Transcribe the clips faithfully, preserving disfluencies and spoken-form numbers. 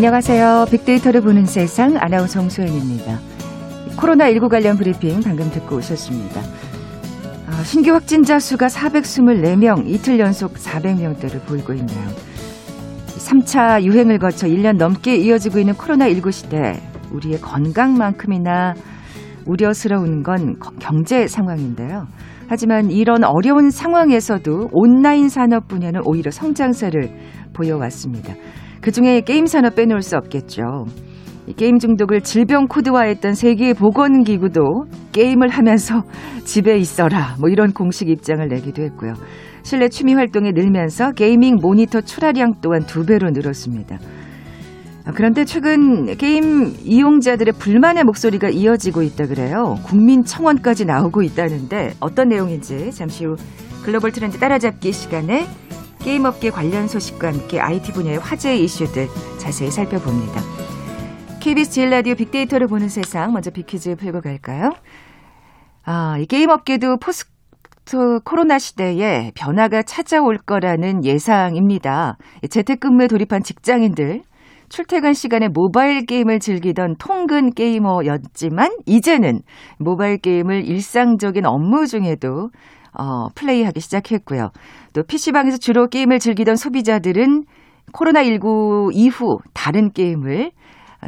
안녕하세요. 빅데이터를 보는 세상 아나운서 홍소연입니다. 코로나십구 관련 브리핑 방금 듣고 오셨습니다. 신규 확진자 수가 사백이십사 명, 이틀 연속 사백 명대를 보이고 있네요. 삼 차 유행을 거쳐 일 년 넘게 이어지고 있는 코로나십구 시대, 우리의 건강만큼이나 우려스러운 건 경제 상황인데요. 하지만 이런 어려운 상황에서도 온라인 산업 분야는 오히려 성장세를 보여왔습니다. 그중에 게임 산업 빼놓을 수 없겠죠. 게임 중독을 질병 코드화했던 세계보건기구도 게임을 하면서 집에 있어라 뭐 이런 공식 입장을 내기도 했고요. 실내 취미 활동이 늘면서 게이밍 모니터 출하량 또한 두 배로 늘었습니다. 그런데 최근 게임 이용자들의 불만의 목소리가 이어지고 있다 그래요. 국민 청원까지 나오고 있다는데 어떤 내용인지 잠시 후 글로벌 트렌드 따라잡기 시간에 게임업계 관련 소식과 함께 아이티 분야의 화제의 이슈들 자세히 살펴봅니다. 케이비에스 제일 라디오 빅데이터를 보는 세상, 먼저 빅퀴즈 풀고 갈까요? 아, 이 게임업계도 포스트 코로나 시대에 변화가 찾아올 거라는 예상입니다. 재택근무에 돌입한 직장인들, 출퇴근 시간에 모바일 게임을 즐기던 통근 게이머였지만 이제는 모바일 게임을 일상적인 업무 중에도 어, 플레이하기 시작했고요. 또 피씨방에서 주로 게임을 즐기던 소비자들은 코로나십구 이후 다른 게임을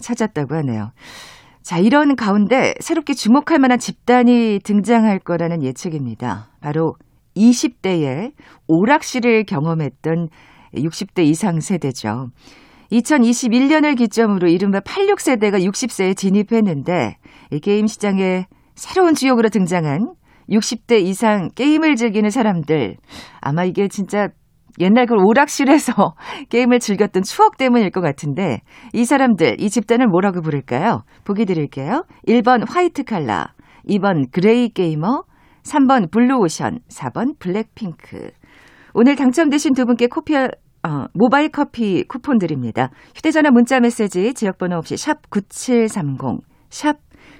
찾았다고 하네요. 자, 이런 가운데 새롭게 주목할 만한 집단이 등장할 거라는 예측입니다. 바로 이십 대에 오락실을 경험했던 육십 대 이상 세대죠. 이천이십일 년을 기점으로 이른바 팔십육 세대가 육십 세에 진입했는데 이 게임 시장의 새로운 주역으로 등장한 육십 대 이상 게임을 즐기는 사람들, 아마 이게 진짜 옛날 그 오락실에서 게임을 즐겼던 추억 때문일 것 같은데 이 사람들, 이 집단을 뭐라고 부를까요? 보기 드릴게요. 일 번 화이트 칼라, 이 번 그레이 게이머, 삼 번 블루오션, 사 번 블랙핑크. 오늘 당첨되신 두 분께 커피, 어, 모바일 커피 쿠폰 드립니다. 휴대전화 문자 메시지 지역번호 없이 샵 구칠삼공, 샵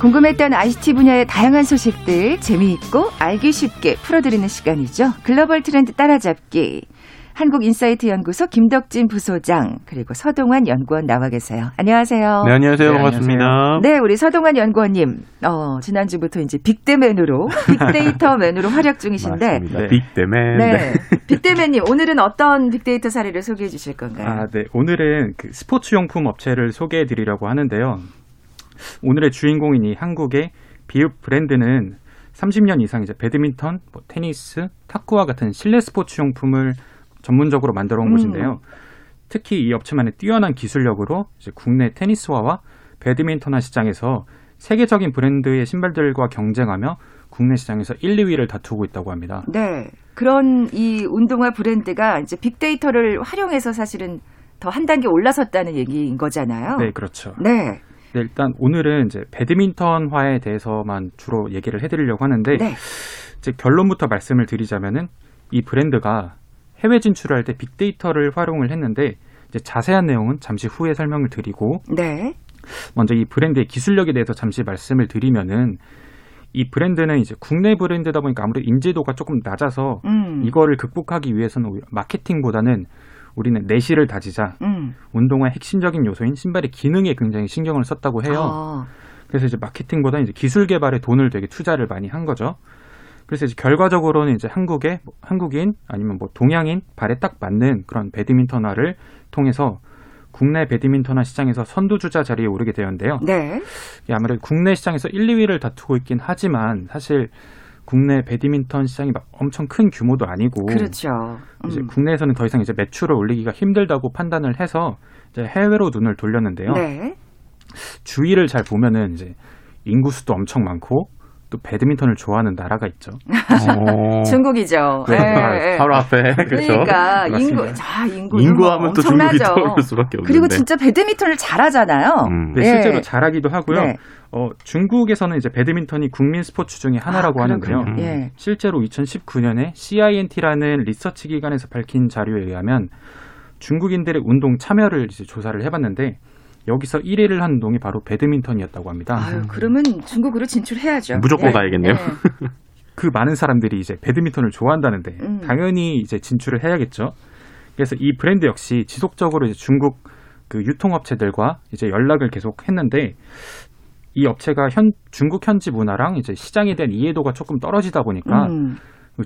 궁금했던 아이티 분야의 다양한 소식들 재미있고 알기 쉽게 풀어드리는 시간이죠. 글로벌 트렌드 따라잡기. 한국인사이트 연구소 김덕진 부소장, 그리고 서동환 연구원 나와 계세요. 안녕하세요. 네, 안녕하세요. 네, 반갑습니다. 안녕하세요. 네, 우리 서동환 연구원님, 어, 지난주부터 이제 빅데맨으로, 빅데이터맨으로 활약 중이신데. 맞습니다. 네. 빅데맨. 네. 빅데맨님, 오늘은 어떤 빅데이터 사례를 소개해 주실 건가요? 아, 네. 오늘은 그 스포츠용품 업체를 소개해 드리려고 하는데요. 오늘의 주인공인 이 한국의 비읍 브랜드는 삼십 년 이상 이제 배드민턴, 뭐 테니스, 탁구와 같은 실내 스포츠 용품을 전문적으로 만들어 온 음. 곳인데요. 특히 이 업체만의 뛰어난 기술력으로 이제 국내 테니스화와 배드민턴화 시장에서 세계적인 브랜드의 신발들과 경쟁하며 국내 시장에서 일, 이 위를 다투고 있다고 합니다. 네, 그런 이 운동화 브랜드가 이제 빅데이터를 활용해서 사실은 더 한 단계 올라섰다는 얘기인 거잖아요. 네, 그렇죠. 네. 네, 일단 오늘은 이제 배드민턴화에 대해서만 주로 얘기를 해드리려고 하는데 네. 이제 결론부터 말씀을 드리자면은 이 브랜드가 해외 진출할 때 빅데이터를 활용을 했는데 이제 자세한 내용은 잠시 후에 설명을 드리고 네. 먼저 이 브랜드의 기술력에 대해서 잠시 말씀을 드리면은 이 브랜드는 이제 국내 브랜드다 보니까 아무래도 인지도가 조금 낮아서 음. 이거를 극복하기 위해서는 오히려 마케팅보다는 우리는 내실을 다지자. 음. 운동화의 핵심적인 요소인 신발의 기능에 굉장히 신경을 썼다고 해요. 아. 그래서 이제 마케팅보다 이제 기술 개발에 돈을 되게 투자를 많이 한 거죠. 그래서 이제 결과적으로는 이제 한국의 뭐 한국인 아니면 뭐 동양인 발에 딱 맞는 그런 배드민턴화를 통해서 국내 배드민턴화 시장에서 선두주자 자리에 오르게 되었는데요. 네. 아무래도 국내 시장에서 일, 이 위를 다투고 있긴 하지만 사실 국내 배드민턴 시장이 막 엄청 큰 규모도 아니고, 그렇죠. 음. 이제 국내에서는 더 이상 이제 매출을 올리기가 힘들다고 판단을 해서 이제 해외로 눈을 돌렸는데요. 네. 주위를 잘 보면은 이제 인구수도 엄청 많고 또 배드민턴을 좋아하는 나라가 있죠. 중국이죠. 네, 네. 바로 앞에. 그렇죠? 그러니까 인구, 자, 인구, 인구하면 또 중국이 떠오를 수밖에 없는데. 그리고 진짜 배드민턴을 잘하잖아요. 음. 네, 실제로 네. 잘하기도 하고요. 네. 어, 중국에서는 이제 배드민턴이 국민 스포츠 중에 하나라고 아, 하는데요. 음. 예. 실제로 이천십구 년에 씨아이엔티라는 리서치 기관에서 밝힌 자료에 의하면 중국인들의 운동 참여를 이제 조사를 해봤는데 여기서 일 위를 한 운동이 바로 배드민턴이었다고 합니다. 아유, 그러면 중국으로 진출해야죠. 무조건 예. 가야겠네요. 예. 그 많은 사람들이 이제 배드민턴을 좋아한다는데 음. 당연히 이제 진출을 해야겠죠. 그래서 이 브랜드 역시 지속적으로 이제 중국 그 유통업체들과 이제 연락을 계속 했는데 이 업체가 현, 중국 현지 문화랑 이제 시장에 대한 이해도가 조금 떨어지다 보니까 음.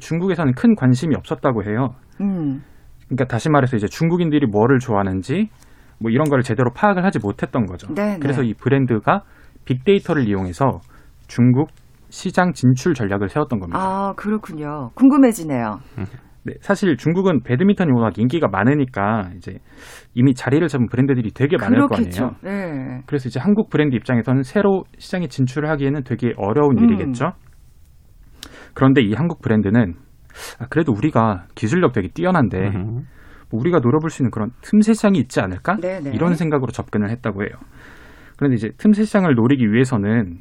중국에서는 큰 관심이 없었다고 해요. 음. 그러니까 다시 말해서 이제 중국인들이 뭐를 좋아하는지 뭐 이런 거를 제대로 파악을 하지 못했던 거죠. 네네. 그래서 이 브랜드가 빅데이터를 이용해서 중국 시장 진출 전략을 세웠던 겁니다. 아, 그렇군요. 궁금해지네요. 네, 사실 중국은 배드민턴이 워낙 인기가 많으니까 이제 이미 자리를 잡은 브랜드들이 되게 많을 그렇겠죠. 거 아니에요. 네. 그래서 이제 한국 브랜드 입장에서는 새로 시장에 진출을 하기에는 되게 어려운 음. 일이겠죠. 그런데 이 한국 브랜드는 아, 그래도 우리가 기술력 되게 뛰어난데 음. 뭐 우리가 노려볼 수 있는 그런 틈새 시장이 있지 않을까? 네네. 이런 생각으로 접근을 했다고 해요. 그런데 이제 틈새 시장을 노리기 위해서는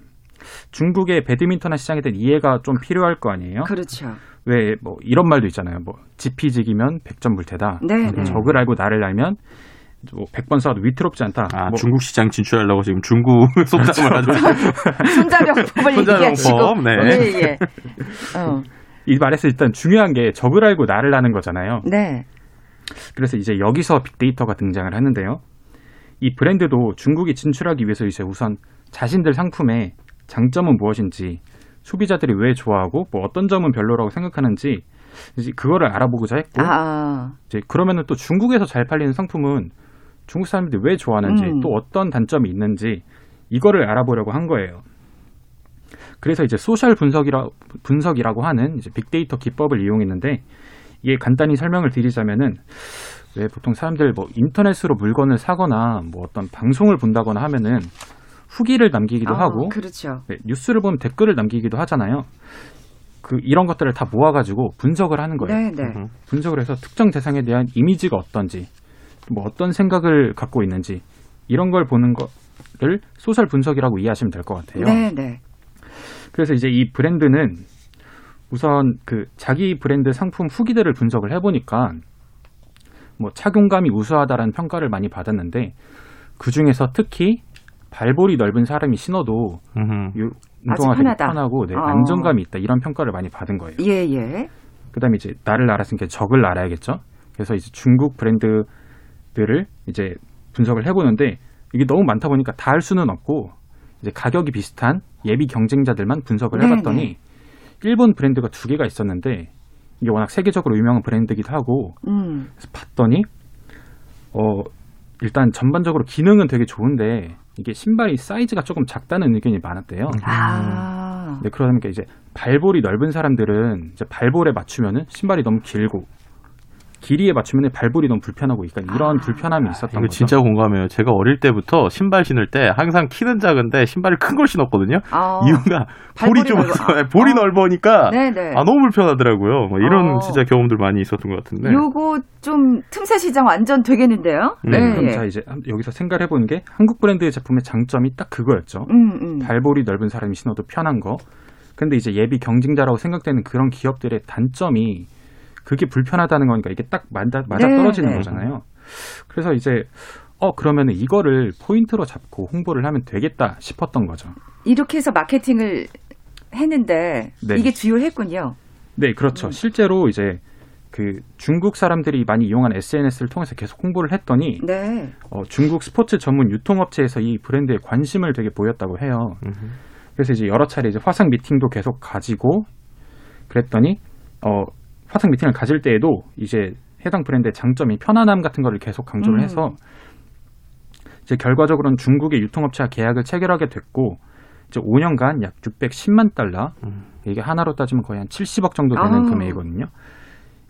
중국의 배드민턴 시장에 대한 이해가 좀 필요할 거 아니에요? 그렇죠. 왜 뭐 이런 말도 있잖아요. 뭐 지피지기면 백전불태다. 네. 음. 적을 알고 나를 알면 뭐 백 번 쏴도 위태롭지 않다. 아, 뭐. 중국 시장 진출하려고 지금 중국 손자병을 가지고 손자병법을 얘기하시고. 네. 네, 예. 어. 이 말에서 일단 중요한 게 적을 알고 나를 아는 거잖아요. 네. 그래서 이제 여기서 빅데이터가 등장을 하는데요. 이 브랜드도 중국이 진출하기 위해서 이제 우선 자신들 상품의 장점은 무엇인지, 소비자들이 왜 좋아하고 뭐 어떤 점은 별로라고 생각하는지 이제 그거를 알아보고자 했고, 아. 이제 그러면은 또 중국에서 잘 팔리는 상품은 중국 사람들이 왜 좋아하는지 음. 또 어떤 단점이 있는지 이거를 알아보려고 한 거예요. 그래서 이제 소셜 분석이라 분석이라고 하는 이제 빅데이터 기법을 이용했는데. 이게 간단히 설명을 드리자면은 왜 보통 사람들 뭐 인터넷으로 물건을 사거나 뭐 어떤 방송을 본다거나 하면은 후기를 남기기도 아, 하고, 그렇죠. 네, 뉴스를 보면 댓글을 남기기도 하잖아요. 그 이런 것들을 다 모아가지고 분석을 하는 거예요. 네네. 분석을 해서 특정 대상에 대한 이미지가 어떤지, 뭐 어떤 생각을 갖고 있는지 이런 걸 보는 거를 소셜 분석이라고 이해하시면 될 것 같아요. 네네. 그래서 이제 이 브랜드는 우선 그 자기 브랜드 상품 후기들을 분석을 해보니까 뭐 착용감이 우수하다라는 평가를 많이 받았는데 그 중에서 특히 발볼이 넓은 사람이 신어도 운동화 되게 편하고 네, 어. 안정감이 있다 이런 평가를 많이 받은 거예요. 예예. 그다음에 이제 나를 알았으니까 적을 알아야겠죠. 그래서 이제 중국 브랜드들을 이제 분석을 해보는데 이게 너무 많다 보니까 다 할 수는 없고 이제 가격이 비슷한 예비 경쟁자들만 분석을 해봤더니. 네네. 일본 브랜드가 두 개가 있었는데 이게 워낙 세계적으로 유명한 브랜드이기도 하고 음. 그래서 봤더니 어, 일단 전반적으로 기능은 되게 좋은데 이게 신발이 사이즈가 조금 작다는 의견이 많았대요. 아. 네, 그러다 보니까 이제 발볼이 넓은 사람들은 이제 발볼에 맞추면은 신발이 너무 길고 길이에 맞추면 발볼이 너무 불편하고 그러니까 이런 아, 불편함이 있었던 이거 거죠. 진짜 공감해요. 제가 어릴 때부터 신발 신을 때 항상 키는 작은데 신발을 큰 걸 신었거든요. 아, 이유가 볼이 좁아서 아, 볼이 아, 넓으니까 아, 너무 불편하더라고요. 뭐 이런 아, 진짜 경험들 많이 있었던 것 같은데. 요거 좀 틈새 시장 완전 되겠는데요. 네. 네. 그럼 자 이제 여기서 생각을 해보는 게 한국 브랜드의 제품의 장점이 딱 그거였죠. 음, 음. 발볼이 넓은 사람이 신어도 편한 거. 근데 이제 예비 경쟁자라고 생각되는 그런 기업들의 단점이 그게 불편하다는 거니까 이게 딱 맞아, 맞아 네, 떨어지는 네. 거잖아요. 그래서 이제 어 그러면 이거를 포인트로 잡고 홍보를 하면 되겠다 싶었던 거죠. 이렇게 해서 마케팅을 했는데 네. 이게 주요했군요. 네, 그렇죠. 음. 실제로 이제 그 중국 사람들이 많이 이용한 에스엔에스를 통해서 계속 홍보를 했더니 네. 어, 중국 스포츠 전문 유통업체에서 이 브랜드에 관심을 되게 보였다고 해요. 음흠. 그래서 이제 여러 차례 이제 화상 미팅도 계속 가지고 그랬더니 어. 화상 미팅을 가질 때에도 이제 해당 브랜드의 장점이 편안함 같은 거를 계속 강조를 음. 해서 이제 결과적으로는 중국의 유통업체와 계약을 체결하게 됐고 이제 오 년간 약 육백십만 달러 음. 이게 하나로 따지면 거의 한 칠십억 정도 되는 아우. 금액이거든요.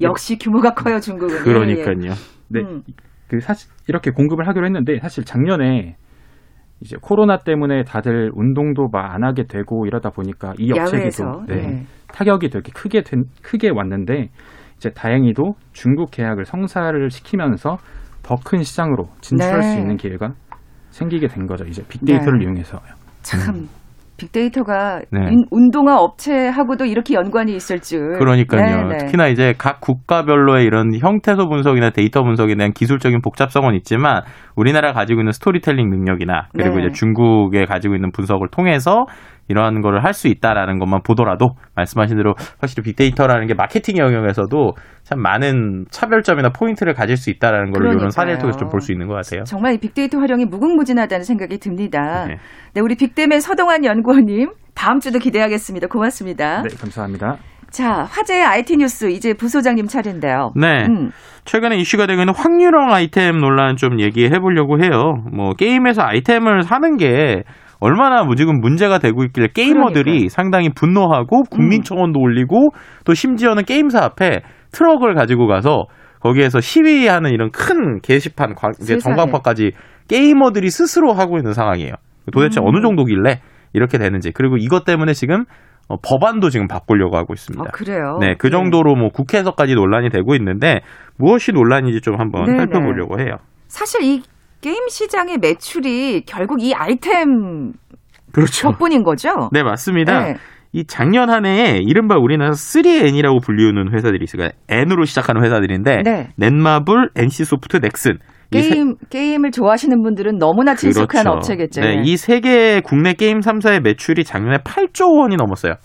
역시 규모가 커요 중국은. 그러니까요. 네, 음. 그 사실 이렇게 공급을 하기로 했는데 사실 작년에 이제 코로나 때문에 다들 운동도 막 안 하게 되고 이러다 보니까 이 업체들도 네, 네. 타격이 되게 크게 된, 크게 왔는데 이제 다행히도 중국 계약을 성사를 시키면서 더 큰 시장으로 진출할 네. 수 있는 기회가 생기게 된 거죠. 이제 빅데이터를 네. 이용해서요. 참. 음. 빅데이터가 네. 운동화 업체하고도 이렇게 연관이 있을 줄. 그러니까요. 네네. 특히나 이제 각 국가별로의 이런 형태소 분석이나 데이터 분석에 대한 기술적인 복잡성은 있지만 우리나라 가지고 있는 스토리텔링 능력이나 그리고 네. 이제 중국에 가지고 있는 분석을 통해서 이러한 거를 할 수 있다라는 것만 보더라도 말씀하신 대로 확실히 빅데이터라는 게 마케팅 영역에서도 참 많은 차별점이나 포인트를 가질 수 있다라는 걸 이런 사례를 통해서 좀 볼 수 있는 것 같아요. 정말 이 빅데이터 활용이 무궁무진하다는 생각이 듭니다. 네, 네 우리 빅데맨 서동환 연구원님 다음 주도 기대하겠습니다. 고맙습니다. 네, 감사합니다. 자, 화제의 아이티 뉴스 이제 부소장님 차례인데요. 네. 음. 최근에 이슈가 되고 있는 확률형 아이템 논란 좀 얘기해 보려고 해요. 뭐 게임에서 아이템을 사는 게 얼마나 지금 문제가 되고 있길래 게이머들이 그러니까요. 상당히 분노하고 국민청원도 음. 올리고 또 심지어는 게임사 앞에 트럭을 가지고 가서 거기에서 시위하는 이런 큰 게시판, 이제 전광판까지 게이머들이 스스로 하고 있는 상황이에요. 도대체 음. 어느 정도길래 이렇게 되는지. 그리고 이것 때문에 지금 어, 법안도 지금 바꾸려고 하고 있습니다. 아, 그래요? 네, 그 정도로 네. 뭐 국회에서까지 논란이 되고 있는데 무엇이 논란인지 좀 한번 네네. 살펴보려고 해요. 사실 이 게임 시장의 매출이 결국 이 아이템 그렇죠. 덕분인 거죠? 네, 맞습니다. 네. 이 작년 한 해에 이른바 우리나라 쓰리 엔이라고 불리우는 회사들이 있어요. N으로 시작하는 회사들인데 네. 넷마블, 엔씨소프트, 넥슨. 게임, 세... 게임을 좋아하시는 분들은 너무나 친숙한 그렇죠. 업체겠죠. 네, 이 세 개의 국내 게임 삼 사의 매출이 작년에 팔조 원이 넘었어요.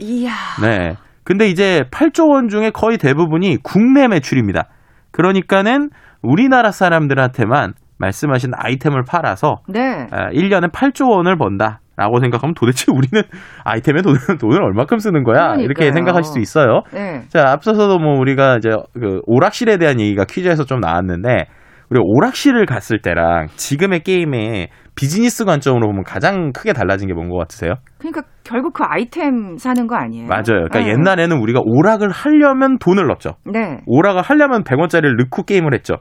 이야. 네. 근데 이제 팔조 원 중에 거의 대부분이 국내 매출입니다. 그러니까는 우리나라 사람들한테만 말씀하신 아이템을 팔아서 네. 일 년에 팔조 원을 번다라고 생각하면 도대체 우리는 아이템에 돈을, 돈을 얼마큼 쓰는 거야? 그러니까요. 이렇게 생각하실 수 있어요. 네. 자, 앞서서도 뭐 우리가 이제 그 오락실에 대한 얘기가 퀴즈에서 좀 나왔는데 우리 오락실을 갔을 때랑 지금의 게임의 비즈니스 관점으로 보면 가장 크게 달라진 게 뭔 것 같으세요? 그러니까 결국 그 아이템 사는 거 아니에요? 맞아요. 그러니까 네. 옛날에는 우리가 오락을 하려면 돈을 넣었죠. 네. 오락을 하려면 백 원짜리를 넣고 게임을 했죠.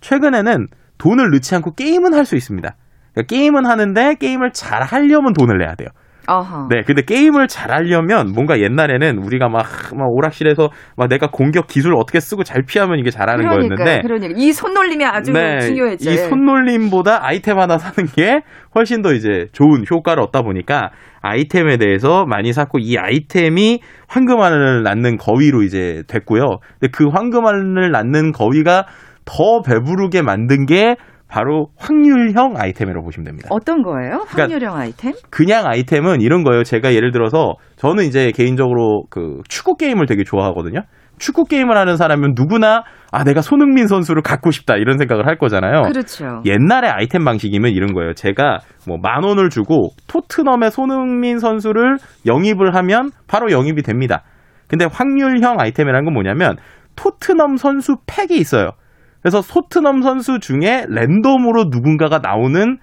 최근에는 돈을 넣지 않고 게임은 할 수 있습니다. 그러니까 게임은 하는데 게임을 잘 하려면 돈을 내야 돼요. 어허. 네, 근데 게임을 잘 하려면 뭔가 옛날에는 우리가 막, 막 오락실에서 막 내가 공격 기술 어떻게 쓰고 잘 피하면 이게 잘하는 그러니까요, 거였는데. 그러니까 이 손놀림이 아주 네, 중요했죠. 이 손놀림보다 아이템 하나 사는 게 훨씬 더 이제 좋은 효과를 얻다 보니까 아이템에 대해서 많이 샀고 이 아이템이 황금알을 낳는 거위로 이제 됐고요. 근데 그 황금알을 낳는 거위가 더 배부르게 만든 게 바로 확률형 아이템이라고 보시면 됩니다. 어떤 거예요? 확률형 그러니까 아이템? 그냥 아이템은 이런 거예요. 제가 예를 들어서 저는 이제 개인적으로 그 축구 게임을 되게 좋아하거든요. 축구 게임을 하는 사람은 누구나 아 내가 손흥민 선수를 갖고 싶다 이런 생각을 할 거잖아요. 그렇죠. 옛날의 아이템 방식이면 이런 거예요. 제가 뭐 만 원을 주고 토트넘의 손흥민 선수를 영입을 하면 바로 영입이 됩니다. 근데 확률형 아이템이라는 건 뭐냐면 토트넘 선수 팩이 있어요. 그래서 토트넘 선수 중에 랜덤으로 누군가가 나오는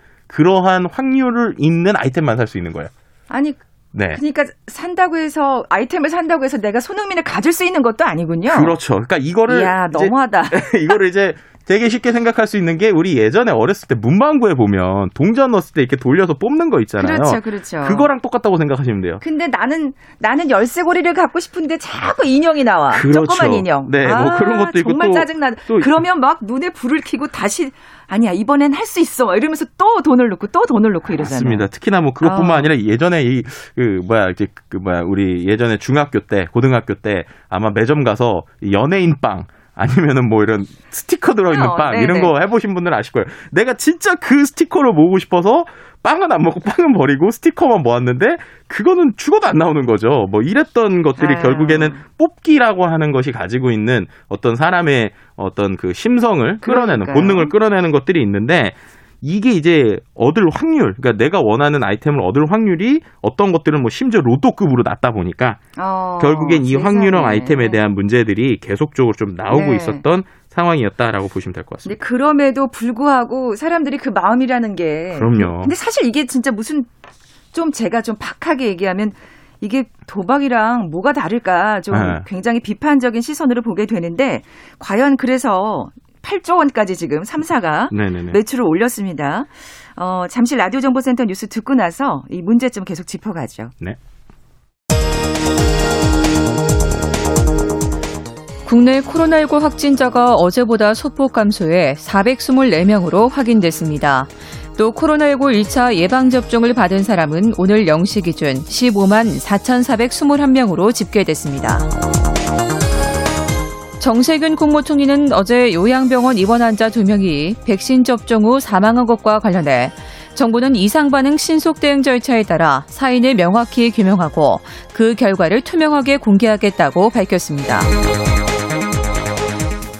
그러한 확률을 있는 아이템만 살 수 있는 거예요. 아니, 네. 그러니까 산다고 해서 아이템을 산다고 해서 내가 손흥민을 가질 수 있는 것도 아니군요. 그렇죠. 그러니까 이거를 이야, 이제, 너무하다. 이거를 이제 되게 쉽게 생각할 수 있는 게 우리 예전에 어렸을 때 문방구에 보면 동전 넣었을 때 이렇게 돌려서 뽑는 거 있잖아요. 그렇죠, 그렇죠. 그거랑 똑같다고 생각하시면 돼요. 근데 나는 나는 열쇠고리를 갖고 싶은데 자꾸 인형이 나와. 그렇죠. 조그만 인형. 네, 아, 뭐 그런 것도 있고 정말 또, 짜증나. 또 그러면 막 눈에 불을 켜고 다시 아니야 이번엔 할 수 있어 이러면서 또 돈을 넣고 또 돈을 넣고 이러잖아요. 맞습니다. 특히나 뭐 그것뿐만 어. 아니라 예전에 이 그 뭐야 이제 그 뭐야 우리 예전에 중학교 때 고등학교 때 아마 매점 가서 연예인 빵. 아니면은 뭐 이런 스티커 들어있는 어, 빵 네네. 이런 거 해보신 분들은 아실 거예요. 내가 진짜 그 스티커를 모으고 싶어서 빵은 안 먹고 빵은 버리고 스티커만 모았는데 그거는 죽어도 안 나오는 거죠. 뭐 이랬던 것들이 아유. 결국에는 뽑기라고 하는 것이 가지고 있는 어떤 사람의 어떤 그 심성을 그러니까요. 끌어내는 본능을 끌어내는 것들이 있는데 이게 이제 얻을 확률, 그러니까 내가 원하는 아이템을 얻을 확률이 어떤 것들은 뭐 심지어 로또급으로 낮다 보니까 어, 결국엔 이 확률형 아이템에 대한 문제들이 계속적으로 좀 나오고 네. 있었던 상황이었다라고 보시면 될 것 같습니다. 그럼에도 불구하고 사람들이 그 마음이라는 게 그럼요. 근데 사실 이게 진짜 무슨 좀 제가 좀 박하게 얘기하면 이게 도박이랑 뭐가 다를까 좀 네. 굉장히 비판적인 시선으로 보게 되는데 과연 그래서 팔조 원까지 지금 삼사가 네네네. 매출을 올렸습니다. 어, 잠시 라디오 정보센터 뉴스 듣고 나서 이 문제점 계속 짚어가죠. 네. 국내 코로나십구 확진자가 어제보다 소폭 감소해 사백이십사 명으로 확인됐습니다. 또 코로나십구 이 차 예방접종을 받은 사람은 오늘 영 시 기준 십오만 사천사백이십일 명으로 집계됐습니다. 정세균 국무총리는 어제 요양병원 입원 환자 두 명이 백신 접종 후 사망한 것과 관련해 정부는 이상반응 신속 대응 절차에 따라 사인을 명확히 규명하고 그 결과를 투명하게 공개하겠다고 밝혔습니다.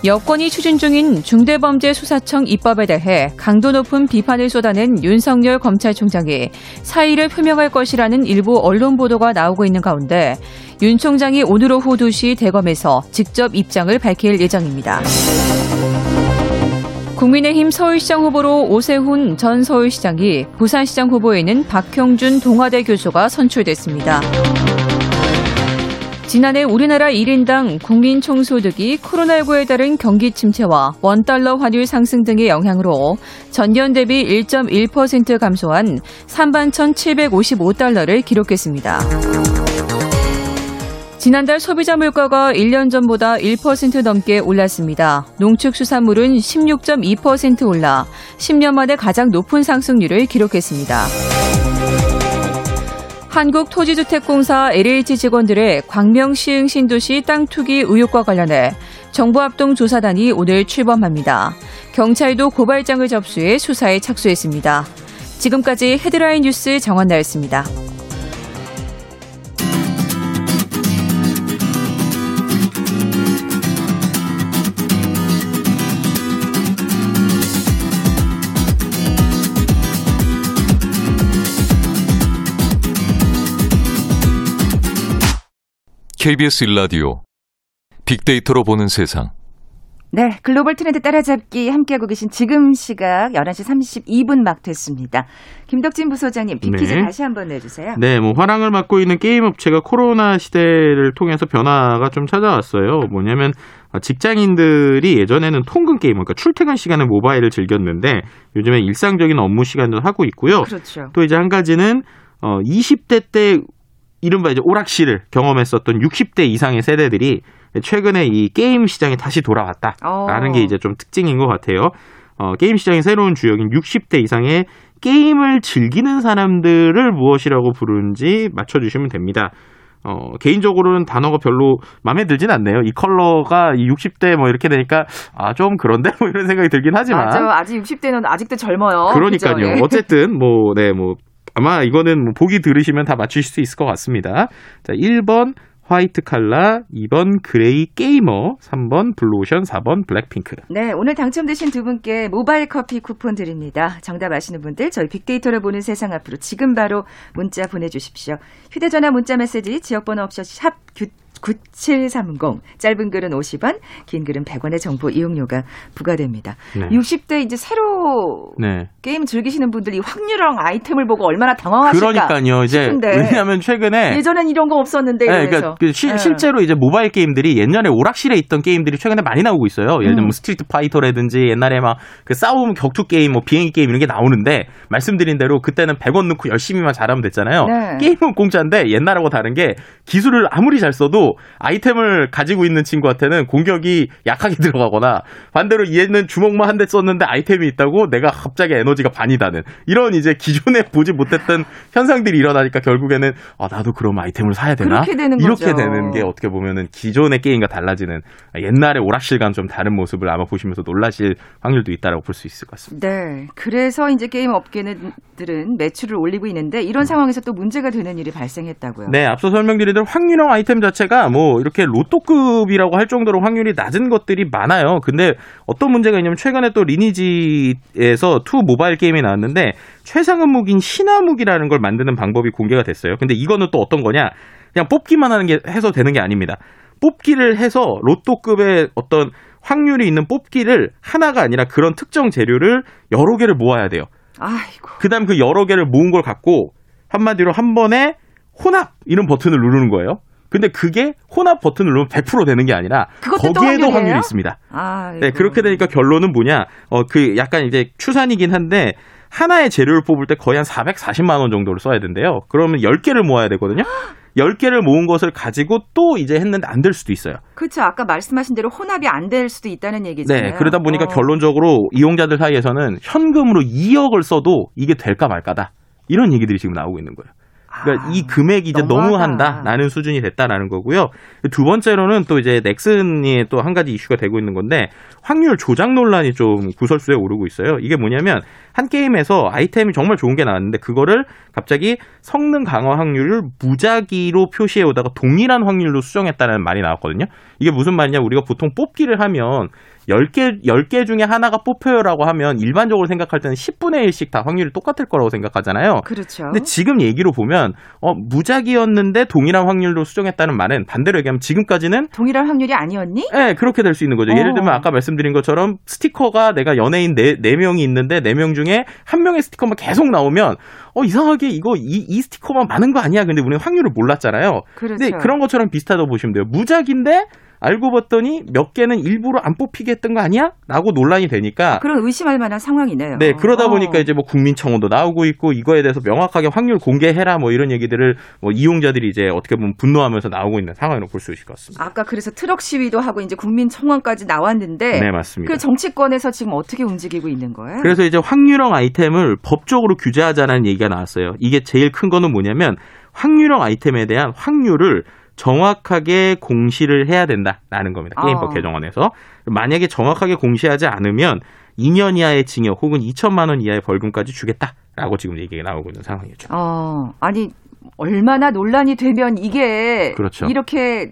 여권이 추진 중인 중대범죄수사청 입법에 대해 강도 높은 비판을 쏟아낸 윤석열 검찰총장이 사의를 표명할 것이라는 일부 언론 보도가 나오고 있는 가운데 윤 총장이 오늘 오후 두 시 대검에서 직접 입장을 밝힐 예정입니다. 국민의힘 서울시장 후보로 오세훈 전 서울시장이 부산시장 후보에는 박형준 동아대 교수가 선출됐습니다. 지난해 우리나라 일 인당 국민 총소득이 코로나십구에 따른 경기 침체와 원달러 환율 상승 등의 영향으로 전년 대비 일 점 일 퍼센트 감소한 삼만 천칠백오십오 달러를 기록했습니다. 지난달 소비자 물가가 일 년 전보다 일 퍼센트 넘게 올랐습니다. 농축수산물은 십육 점 이 퍼센트 올라 십 년 만에 가장 높은 상승률을 기록했습니다. 한국토지주택공사 엘에이치 직원들의 광명 시흥 신도시 땅 투기 의혹과 관련해 정부합동조사단이 오늘 출범합니다. 경찰도 고발장을 접수해 수사에 착수했습니다. 지금까지 헤드라인 뉴스 정원나였습니다. 케이비에스 일 라디오 빅데이터로 보는 세상. 네, 글로벌 트렌드 따라잡기 함께하고 계신 지금 시각 열한 시 삼십이 분 막 됐습니다. 김덕진 부소장님, 빅퀴즈 네. 다시 한번 내주세요. 네, 뭐 화랑을 맡고 있는 게임 업체가 코로나 시대를 통해서 변화가 좀 찾아왔어요. 뭐냐면 직장인들이 예전에는 통근 게임, 그러니까 출퇴근 시간에 모바일을 즐겼는데 요즘에 일상적인 업무 시간도 하고 있고요. 그렇죠. 또 이제 한 가지는 어, 이십 대 때 이른바 이제 오락실을 경험했었던 육십 대 이상의 세대들이 최근에 이 게임 시장에 다시 돌아왔다라는 오. 게 이제 좀 특징인 것 같아요. 어, 게임 시장의 새로운 주역인 육십 대 이상의 게임을 즐기는 사람들을 무엇이라고 부르는지 맞춰주시면 됩니다. 어, 개인적으로는 단어가 별로 마음에 들진 않네요. 이 컬러가 이 육십 대 뭐 이렇게 되니까 아, 좀 그런데 뭐 이런 생각이 들긴 하지만. 맞아요. 아직 육십 대는 아직도 젊어요. 그러니까요. 그죠? 네. 어쨌든 뭐, 네, 뭐. 아마 이거는 뭐 보기 들으시면 다 맞추실 수 있을 것 같습니다. 자, 일 번 화이트 칼라, 이 번 그레이 게이머, 삼 번 블루오션, 사 번 블랙핑크. 네, 오늘 당첨되신 두 분께 모바일 커피 쿠폰 드립니다. 정답 아시는 분들 저희 빅데이터를 보는 세상 앞으로 지금 바로 문자 보내주십시오. 휴대전화 문자 메시지 지역번호 없이 샵 구칠삼공, 짧은 글은 오십 원, 긴 글은 백 원의 정보 이용료가 부과됩니다. 네. 육십 대 이제 새로 네. 게임 즐기시는 분들이 확률형 아이템을 보고 얼마나 당황하실까. 그러니까요. 이제 싶은데. 왜냐하면 최근에 예전엔 이런 거 없었는데. 네, 그러니까 시, 네. 실제로 이제 모바일 게임들이 옛날에 오락실에 있던 게임들이 최근에 많이 나오고 있어요. 예를 들면 음. 스트리트 파이터라든지 옛날에 막 그 싸움 격투 게임, 뭐 비행기 게임 이런 게 나오는데 말씀드린 대로 그때는 백 원 넣고 열심히만 잘하면 됐잖아요. 네. 게임은 공짜인데 옛날하고 다른 게 기술을 아무리 잘 써도 아이템을 가지고 있는 친구한테는 공격이 약하게 들어가거나 반대로 얘는 주먹만 한 대 썼는데 아이템이 있다고 내가 갑자기 에너지가 반이다는 이런 이제 기존에 보지 못했던 현상들이 일어나니까 결국에는 아, 나도 그럼 아이템을 사야 되나? 그렇게 되는 이렇게 거죠. 되는 게 어떻게 보면은 기존의 게임과 달라지는 옛날의 오락실과는 좀 다른 모습을 아마 보시면서 놀라실 확률도 있다라고 볼 수 있을 것 같습니다. 네, 그래서 이제 게임 업계들은 매출을 올리고 있는데 이런 상황에서 또 문제가 되는 일이 발생했다고요. 네, 앞서 설명드린 대로 확률형 아이템 자체가 뭐 이렇게 로또급이라고 할 정도로 확률이 낮은 것들이 많아요. 근데 어떤 문제가 있냐면 최근에 또 리니지에서 투 모바일 게임이 나왔는데 최상은 무기인 신화 무기라는 걸 만드는 방법이 공개가 됐어요. 근데 이거는 또 어떤 거냐? 그냥 뽑기만 하는 게 해서 되는 게 아닙니다. 뽑기를 해서 로또급의 어떤 확률이 있는 뽑기를 하나가 아니라 그런 특정 재료를 여러 개를 모아야 돼요. 아이고. 그다음 그 여러 개를 모은 걸 갖고 한마디로 한 번에 혼합 이런 버튼을 누르는 거예요. 근데 그게 혼합 버튼을 누르면 백 퍼센트 되는 게 아니라 거기에도 확률이 있습니다. 아, 네, 그렇게 되니까 결론은 뭐냐? 어, 그 약간 이제 추산이긴 한데 하나의 재료를 뽑을 때 거의 한 사백사십만 원 정도를 써야 된대요. 그러면 열 개를 모아야 되거든요. 열 개를 모은 것을 가지고 또 이제 했는데 안 될 수도 있어요. 그렇죠. 아까 말씀하신 대로 혼합이 안 될 수도 있다는 얘기잖아요. 네. 그러다 보니까 어. 결론적으로 이용자들 사이에서는 현금으로 이억을 써도 이게 될까 말까다. 이런 얘기들이 지금 나오고 있는 거예요. 그러니까 아, 이 금액이 이제 너무한다라는 수준이 됐다라는 거고요. 두 번째로는 또 이제 넥슨이 또 한 가지 이슈가 되고 있는 건데 확률 조작 논란이 좀 구설수에 오르고 있어요. 이게 뭐냐면 한 게임에서 아이템이 정말 좋은 게 나왔는데 그거를 갑자기 성능 강화 확률을 무작위로 표시해 오다가 동일한 확률로 수정했다는 말이 나왔거든요. 이게 무슨 말이냐? 우리가 보통 뽑기를 하면 열 개, 열 개 중에 하나가 뽑혀요라고 하면 일반적으로 생각할 때는 십분의 일씩 다 확률이 똑같을 거라고 생각하잖아요. 그렇죠. 근데 지금 얘기로 보면 어, 무작위였는데 동일한 확률로 수정했다는 말은 반대로 얘기하면 지금까지는 동일한 확률이 아니었니? 네, 그렇게 될 수 있는 거죠. 어. 예를 들면 아까 말씀드린 것처럼 스티커가 내가 연예인 네 명이 있는데 네 명 중에 한 명의 스티커만 계속 나오면 어, 이상하게 이거 이, 이 스티커만 많은 거 아니야. 근데 우리는 확률을 몰랐잖아요. 그렇죠. 근데 그런 것처럼 비슷하다고 보시면 돼요. 무작위인데 알고 봤더니 몇 개는 일부러 안 뽑히게 했던 거 아니야? 라고 논란이 되니까. 그런 의심할 만한 상황이네요. 네. 그러다 어. 보니까 이제 뭐 국민청원도 나오고 있고 이거에 대해서 명확하게 확률 공개해라 뭐 이런 얘기들을 뭐 이용자들이 이제 어떻게 보면 분노하면서 나오고 있는 상황으로 볼 수 있을 것 같습니다. 아까 그래서 트럭 시위도 하고 이제 국민청원까지 나왔는데. 네. 맞습니다. 그 정치권에서 지금 어떻게 움직이고 있는 거예요? 그래서 이제 확률형 아이템을 법적으로 규제하자는 얘기가 나왔어요. 이게 제일 큰 거는 뭐냐면 확률형 아이템에 대한 확률을 정확하게 공시를 해야 된다라는 겁니다. 게임법 어. 개정안에서. 만약에 정확하게 공시하지 않으면 이 년 이하의 징역 혹은 이천만 원 이하의 벌금까지 주겠다라고 지금 얘기가 나오고 있는 상황이죠. 어, 아니 얼마나 논란이 되면 이게 그렇죠. 이렇게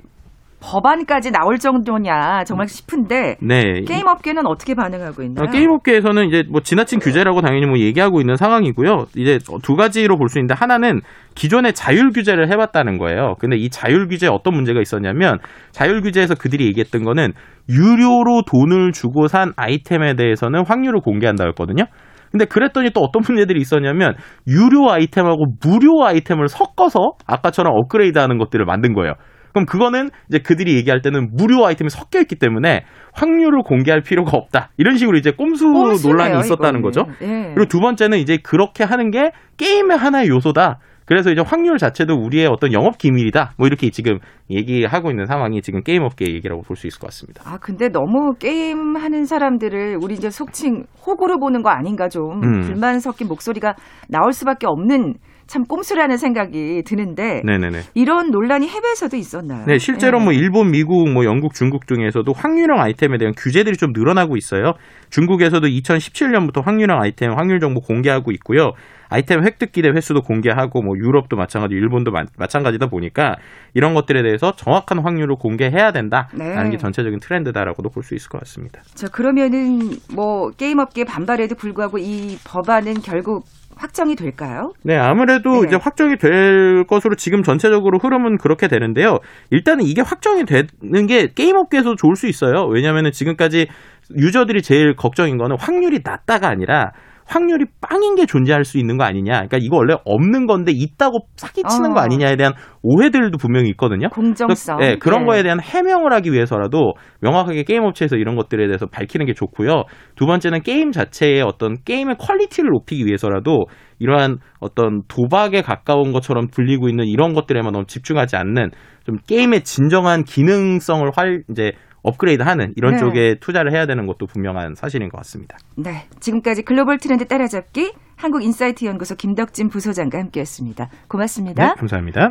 법안까지 나올 정도냐 정말 싶은데 네. 게임 업계는 어떻게 반응하고 있나요? 게임 업계에서는 이제 뭐 지나친 규제라고 당연히 뭐 얘기하고 있는 상황이고요. 이제 두 가지로 볼 수 있는데 하나는 기존에 자율 규제를 해봤다는 거예요. 근데 이 자율 규제에 어떤 문제가 있었냐면 자율 규제에서 그들이 얘기했던 거는 유료로 돈을 주고 산 아이템에 대해서는 확률을 공개한다였거든요. 근데 그랬더니 또 어떤 문제들이 있었냐면 유료 아이템하고 무료 아이템을 섞어서 아까처럼 업그레이드하는 것들을 만든 거예요. 그럼 그거는 이제 그들이 얘기할 때는 무료 아이템이 섞여 있기 때문에 확률을 공개할 필요가 없다. 이런 식으로 이제 꼼수 꼼수네요, 논란이 있었다는 이거는. 거죠. 예. 그리고 두 번째는 이제 그렇게 하는 게 게임의 하나의 요소다. 그래서 이제 확률 자체도 우리의 어떤 영업 기밀이다. 뭐 이렇게 지금 얘기하고 있는 상황이 지금 게임 업계 얘기라고 볼 수 있을 것 같습니다. 아, 근데 너무 게임 하는 사람들을 우리 이제 속칭 호구로 보는 거 아닌가 좀 음. 불만 섞인 목소리가 나올 수밖에 없는 참 꼼수라는 생각이 드는데 네네네. 이런 논란이 해외에서도 있었나요? 네, 실제로 네. 뭐 일본, 미국, 뭐 영국, 중국 등에서도 확률형 아이템에 대한 규제들이 좀 늘어나고 있어요. 중국에서도 이천십칠년부터 확률형 아이템 확률 정보 공개하고 있고요. 아이템 획득 기대 횟수도 공개하고 뭐 유럽도 마찬가지, 일본도 마, 마찬가지다 보니까 이런 것들에 대해서 정확한 확률을 공개해야 된다라는 네. 게 전체적인 트렌드다라고도 볼 수 있을 것 같습니다. 자, 그러면은 뭐 게임업계 반발에도 불구하고 이 법안은 결국 확정이 될까요? 네, 아무래도 네. 이제 확정이 될 것으로 지금 전체적으로 흐름은 그렇게 되는데요. 일단은 이게 확정이 되는 게 게임업계에서 좋을 수 있어요. 왜냐하면은 지금까지 유저들이 제일 걱정인 거는 확률이 낮다가 아니라 확률이 빵인 게 존재할 수 있는 거 아니냐. 그러니까 이거 원래 없는 건데 있다고 사기치는 어. 거 아니냐에 대한 오해들도 분명히 있거든요. 공정성. 그래서, 네, 그런 네. 거에 대한 해명을 하기 위해서라도 명확하게 게임 업체에서 이런 것들에 대해서 밝히는 게 좋고요. 두 번째는 게임 자체의 어떤 게임의 퀄리티를 높이기 위해서라도 이러한 어떤 도박에 가까운 것처럼 불리고 있는 이런 것들에만 너무 집중하지 않는 좀 게임의 진정한 기능성을 활 이제 업그레이드하는 이런 네. 쪽에 투자를 해야 되는 것도 분명한 사실인 것 같습니다. 네, 지금까지 글로벌 트렌드 따라잡기 한국인사이트 연구소 김덕진 부소장과 함께했습니다. 고맙습니다. 네, 감사합니다.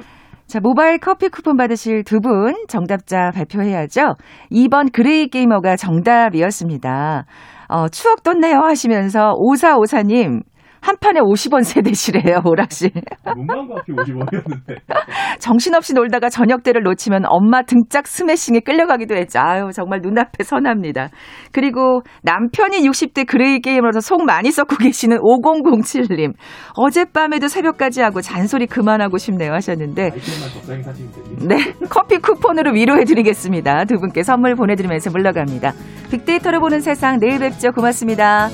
자, 모바일 커피 쿠폰 받으실 두 분 정답자 발표해야죠. 이 번 그레이 게이머가 정답이었습니다. 어, 추억 돋네요 하시면서 오사오사님. 한 판에 오십 원 세대시래요, 오락실. 문방구 거 앞이 오십 원이었는데. 정신없이 놀다가 저녁때를 놓치면 엄마 등짝 스매싱에 끌려가기도 했죠. 아유, 정말 눈앞에 선합니다. 그리고 남편이 육십 대 그레이 게이머로서 속 많이 썩고 계시는 오공공칠님. 어젯밤에도 새벽까지 하고 잔소리 그만하고 싶네요 하셨는데. 네, 커피 쿠폰으로 위로해드리겠습니다. 두 분께 선물 보내드리면서 물러갑니다. 빅데이터로 보는 세상, 내일 뵙죠. 고맙습니다.